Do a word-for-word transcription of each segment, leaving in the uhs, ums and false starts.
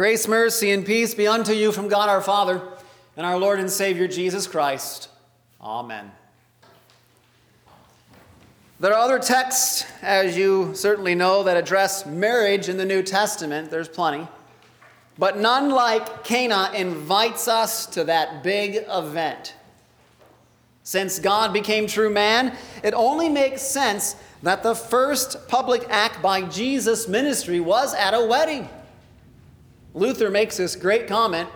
Grace, mercy, and peace be unto you from God our Father and our Lord and Savior Jesus Christ. Amen. There are other texts, as you certainly know, that address marriage in the New Testament. There's plenty. But none like Cana invites us to that big event. Since God became true man, it only makes sense that the first public act by Jesus' ministry was at a wedding. Luther makes this great comment,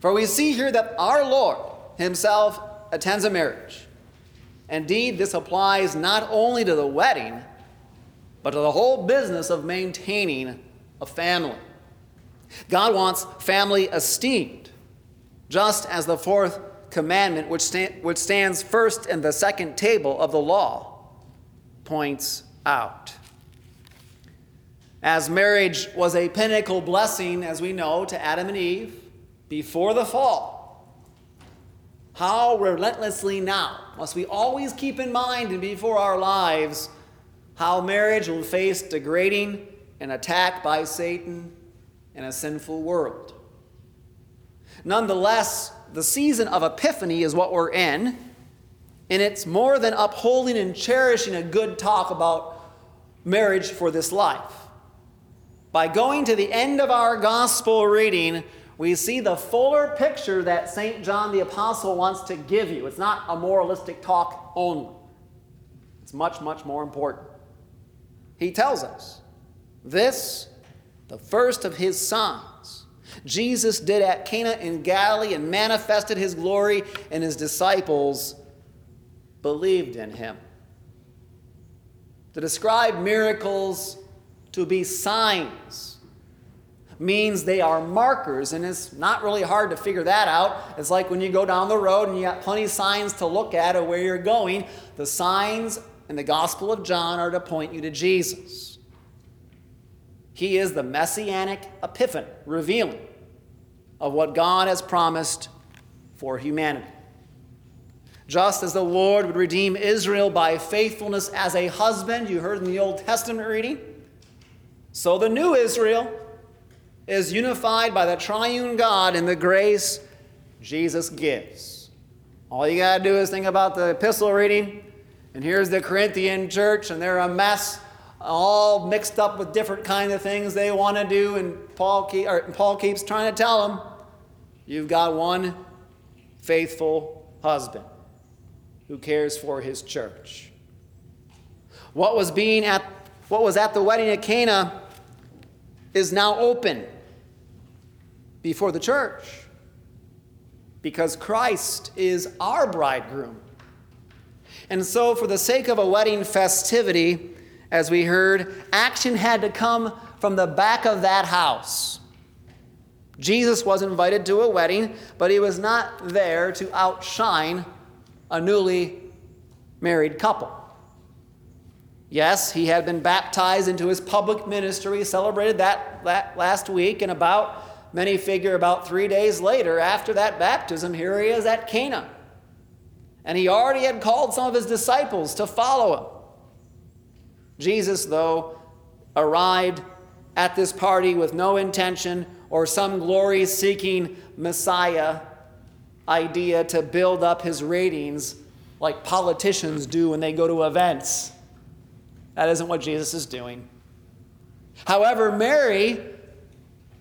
for we see here that our Lord himself attends a marriage. Indeed, this applies not only to the wedding, but to the whole business of maintaining a family. God wants family esteemed, just as the fourth commandment, which, stand, which stands first in the second table of the law, points out. As marriage was a pinnacle blessing, as we know, to Adam and Eve before the fall, how relentlessly now must we always keep in mind and before our lives how marriage will face degrading and attack by Satan in a sinful world. Nonetheless, the season of Epiphany is what we're in, and it's more than upholding and cherishing a good talk about marriage for this life. By going to the end of our gospel reading, we see the fuller picture that Saint John the Apostle wants to give you. It's not a moralistic talk only. It's much, much more important. He tells us, this, the first of his signs, Jesus did at Cana in Galilee and manifested his glory, and his disciples believed in him. To describe miracles to be signs means they are markers, and it's not really hard to figure that out. It's like when you go down the road and you got plenty of signs to look at of where you're going. The signs in the Gospel of John are to point you to Jesus. He is the messianic epiphany, revealing of what God has promised for humanity. Just as the Lord would redeem Israel by faithfulness as a husband, you heard in the Old Testament reading, so the new Israel is unified by the triune God in the grace Jesus gives. All you got to do is think about the epistle reading, and here's the Corinthian church, and they're a mess, all mixed up with different kind of things they want to do, and Paul, keep, or Paul keeps trying to tell them, you've got one faithful husband who cares for his church. What was being at what was at the wedding at Cana is now open before the church, because Christ is our bridegroom. And so, for the sake of a wedding festivity, as we heard, action had to come from the back of that house. Jesus was invited to a wedding, but he was not there to outshine a newly married couple. Yes, he had been baptized into his public ministry. We celebrated that last week, and about, many figure, about three days later after that baptism, here he is at Cana. And he already had called some of his disciples to follow him. Jesus, though, arrived at this party with no intention or some glory-seeking Messiah idea to build up his ratings like politicians do when they go to events. That isn't what Jesus is doing. However, Mary,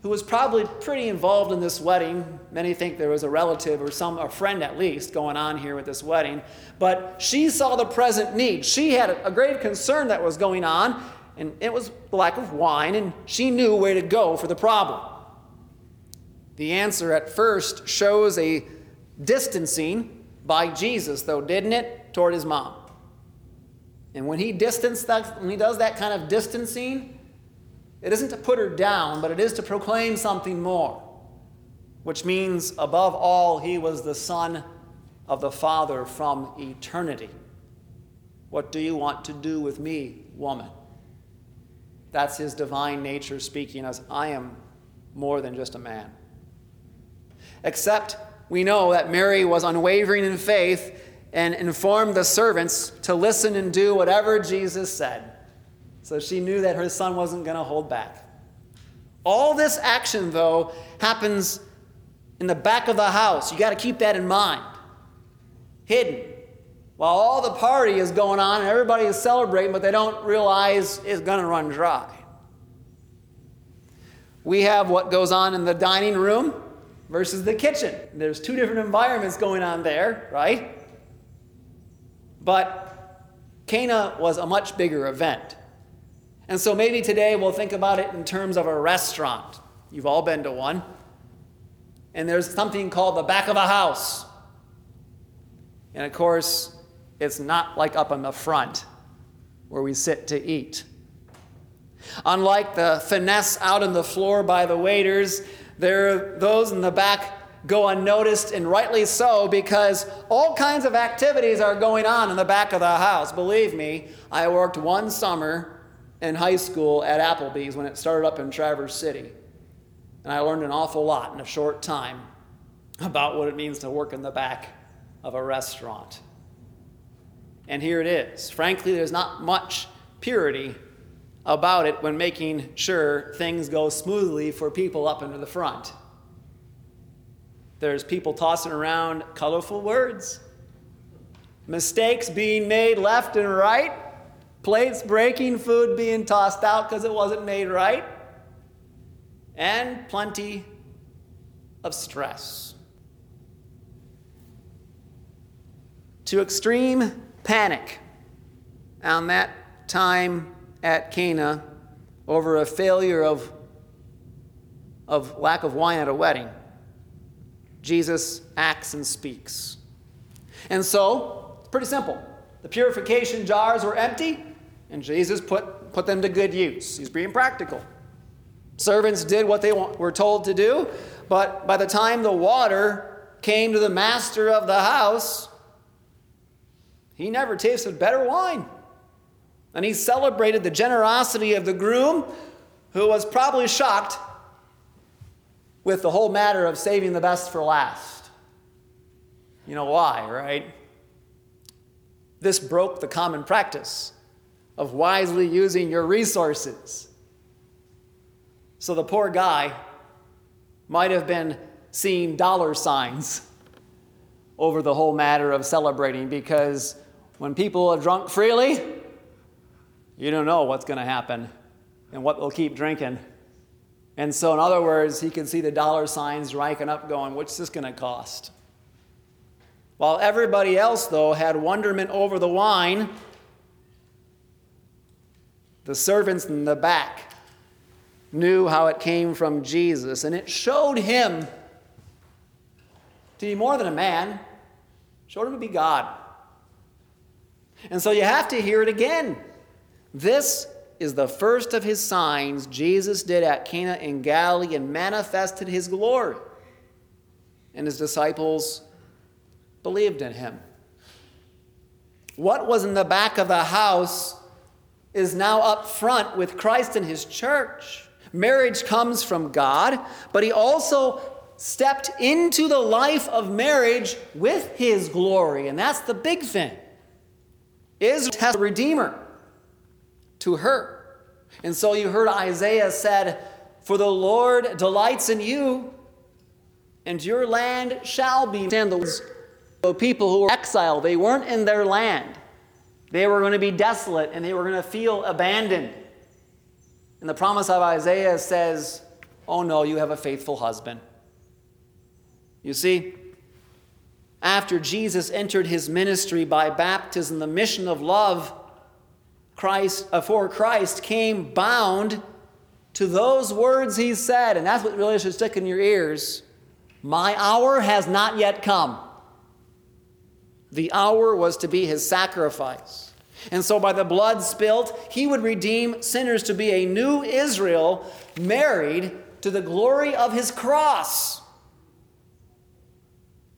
who was probably pretty involved in this wedding, many think there was a relative or some a friend at least going on here with this wedding, but she saw the present need. She had a grave concern that was going on, and it was lack of wine, and she knew where to go for the problem. The answer at first shows a distancing by Jesus, though, didn't it, toward his mom. And when he distanced that, when he does that kind of distancing, it isn't to put her down, but it is to proclaim something more, which means, above all, he was the Son of the Father from eternity. What do you want to do with me, woman? That's his divine nature speaking as, I am more than just a man. Except we know that Mary was unwavering in faith and informed the servants to listen and do whatever Jesus said. So she knew that her son wasn't going to hold back. All this action, though, happens in the back of the house. You got to keep that in mind. Hidden. While all the party is going on and everybody is celebrating, but they don't realize it's going to run dry. We have what goes on in the dining room versus the kitchen. There's two different environments going on there, right? But Cana was a much bigger event. And so maybe today we'll think about it in terms of a restaurant. You've all been to one. And there's something called the back of a house. And of course, it's not like up on the front where we sit to eat. Unlike the finesse out on the floor by the waiters, there are those in the back go unnoticed, and rightly so, because all kinds of activities are going on in the back of the house. Believe me, I worked one summer in high school at Applebee's when it started up in Traverse City. And I learned an awful lot in a short time about what it means to work in the back of a restaurant. And here it is. Frankly, there's not much purity about it when making sure things go smoothly for people up into the front. There's people tossing around colorful words, mistakes being made left and right, plates breaking, food being tossed out because it wasn't made right, and plenty of stress. To extreme panic on that time at Cana over a failure of, of lack of wine at a wedding, Jesus acts and speaks. And so, it's pretty simple. The purification jars were empty, and Jesus put, put them to good use. He's being practical. Servants did what they were told to do, but by the time the water came to the master of the house, he never tasted better wine. And he celebrated the generosity of the groom, who was probably shocked with the whole matter of saving the best for last. You know why, right? This broke the common practice of wisely using your resources. So the poor guy might have been seeing dollar signs over the whole matter of celebrating, because when people are drunk freely, you don't know what's going to happen and what they'll keep drinking. And so, in other words, he could see the dollar signs ranking up going, what's this going to cost? While everybody else, though, had wonderment over the wine, the servants in the back knew how it came from Jesus. And it showed him to be more than a man, showed him to be God. And so you have to hear it again. This is the first of his signs Jesus did at Cana in Galilee and manifested his glory. And his disciples believed in him. What was in the back of the house is now up front with Christ and his church. Marriage comes from God, but he also stepped into the life of marriage with his glory. And that's the big thing. Israel has a redeemer to her. And so you heard Isaiah said, for the Lord delights in you, and your land shall be. Understand the words of people who were exiled. They weren't in their land. They were going to be desolate, and they were going to feel abandoned. And the promise of Isaiah says, oh no, you have a faithful husband. You see, after Jesus entered his ministry by baptism, the mission of love, Christ, uh, for Christ came bound to those words he said. And that's what really should stick in your ears. My hour has not yet come. The hour was to be his sacrifice. And so by the blood spilt, he would redeem sinners to be a new Israel married to the glory of his cross.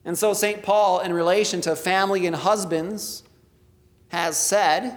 And so Saint Paul, in relation to family and husbands, has said,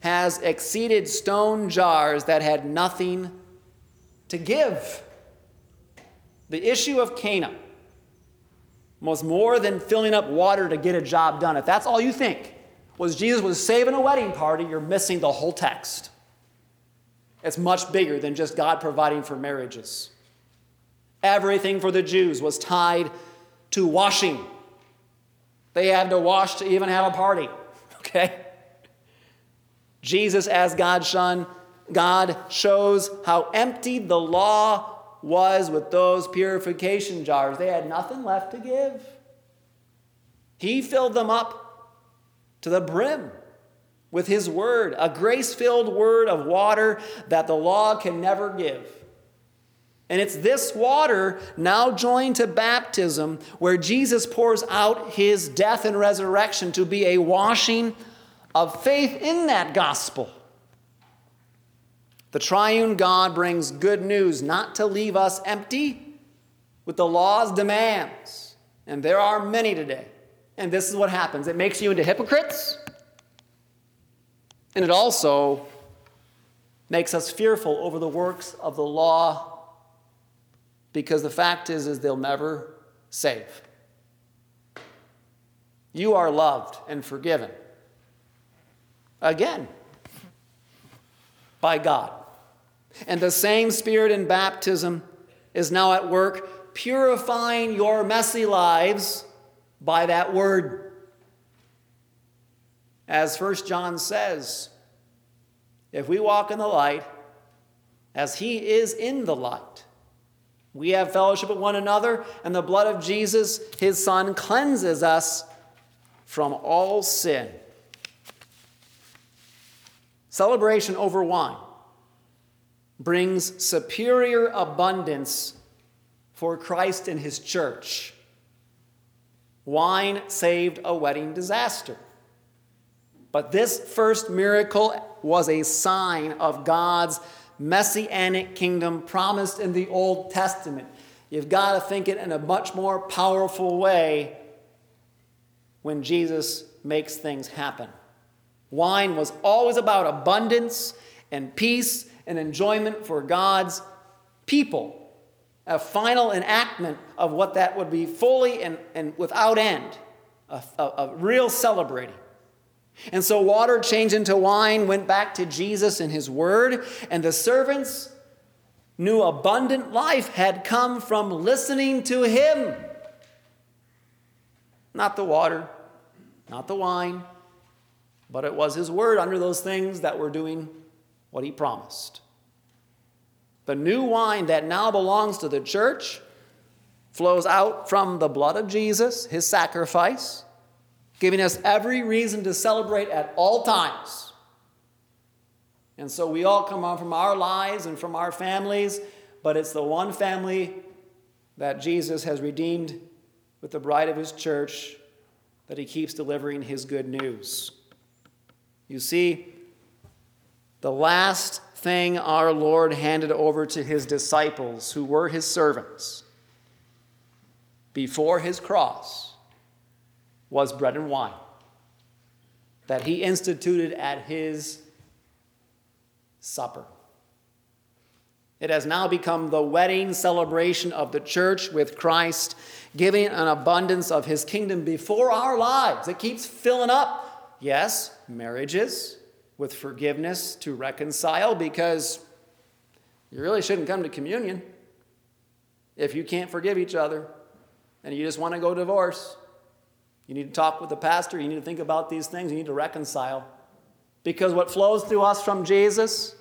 has exceeded stone jars that had nothing to give. The issue of Cana was more than filling up water to get a job done. If that's all you think was Jesus was saving a wedding party, you're missing the whole text. It's much bigger than just God providing for marriages. Everything for the Jews was tied to washing. They had to wash to even have a party, okay? Jesus, as God's Son, God shows how empty the law was with those purification jars. They had nothing left to give. He filled them up to the brim with his word, a grace-filled word of water that the law can never give. And it's this water now joined to baptism where Jesus pours out his death and resurrection to be a washing of faith in that gospel. The triune God brings good news not to leave us empty with the law's demands. And there are many today. And this is what happens. It makes you into hypocrites. And it also makes us fearful over the works of the law, because the fact is, is they'll never save. You are loved and forgiven. Again, by God. And the same Spirit in baptism is now at work purifying your messy lives by that word. As First John says, if we walk in the light as he is in the light, we have fellowship with one another, and the blood of Jesus, his Son, cleanses us from all sin. Celebration over wine brings superior abundance for Christ and his church. Wine saved a wedding disaster. But this first miracle was a sign of God's messianic kingdom promised in the Old Testament. You've got to think it in a much more powerful way when Jesus makes things happen. Wine was always about abundance and peace and enjoyment for God's people. A final enactment of what that would be fully and, and without end. A, a, a real celebrating. And so water changed into wine, went back to Jesus and his word, and the servants knew abundant life had come from listening to him. Not the water, not the wine, but it was his word under those things that were doing what he promised. The new wine that now belongs to the church flows out from the blood of Jesus, his sacrifice, giving us every reason to celebrate at all times. And so we all come on from our lives and from our families, but it's the one family that Jesus has redeemed with the bride of his church that he keeps delivering his good news. You see, the last thing our Lord handed over to his disciples, who were his servants, before his cross, was bread and wine that he instituted at his supper. It has now become the wedding celebration of the church with Christ, giving an abundance of his kingdom before our lives. It keeps filling up. Yes, marriages with forgiveness to reconcile, because you really shouldn't come to communion if you can't forgive each other and you just want to go divorce. You need to talk with the pastor. You need to think about these things. You need to reconcile, because what flows through us from Jesus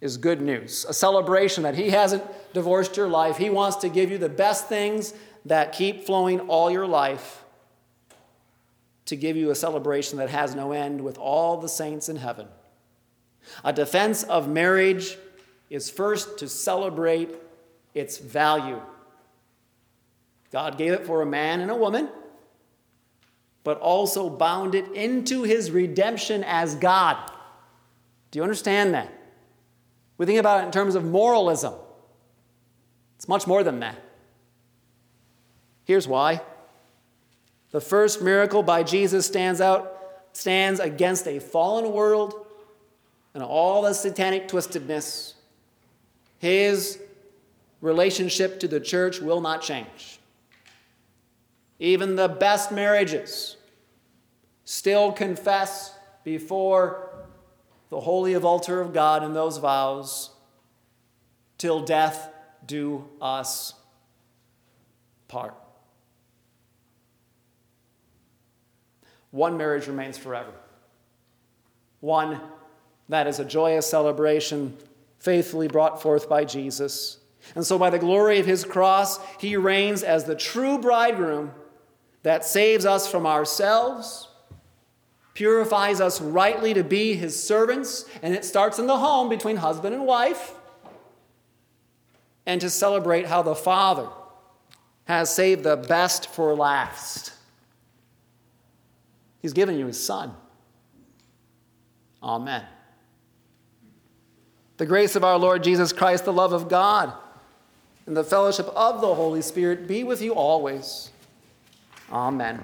is good news, a celebration that he hasn't divorced your life. He wants to give you the best things that keep flowing all your life, to give you a celebration that has no end with all the saints in heaven. A defense of marriage is first to celebrate its value. God gave it for a man and a woman but also bound it into his redemption as God. Do you understand that? We think about it in terms of moralism. It's much more than that. Here's why. The first miracle by Jesus stands out, stands against a fallen world and all the satanic twistedness. His relationship to the church will not change. Even the best marriages still confess before the holy altar of God in those vows, till death do us part. One marriage remains forever. One that is a joyous celebration faithfully brought forth by Jesus. And so by the glory of his cross, he reigns as the true bridegroom that saves us from ourselves, purifies us rightly to be his servants, and it starts in the home between husband and wife, and to celebrate how the Father has saved the best for last. He's given you his Son. Amen. The grace of our Lord Jesus Christ, the love of God, and the fellowship of the Holy Spirit be with you always. Amen.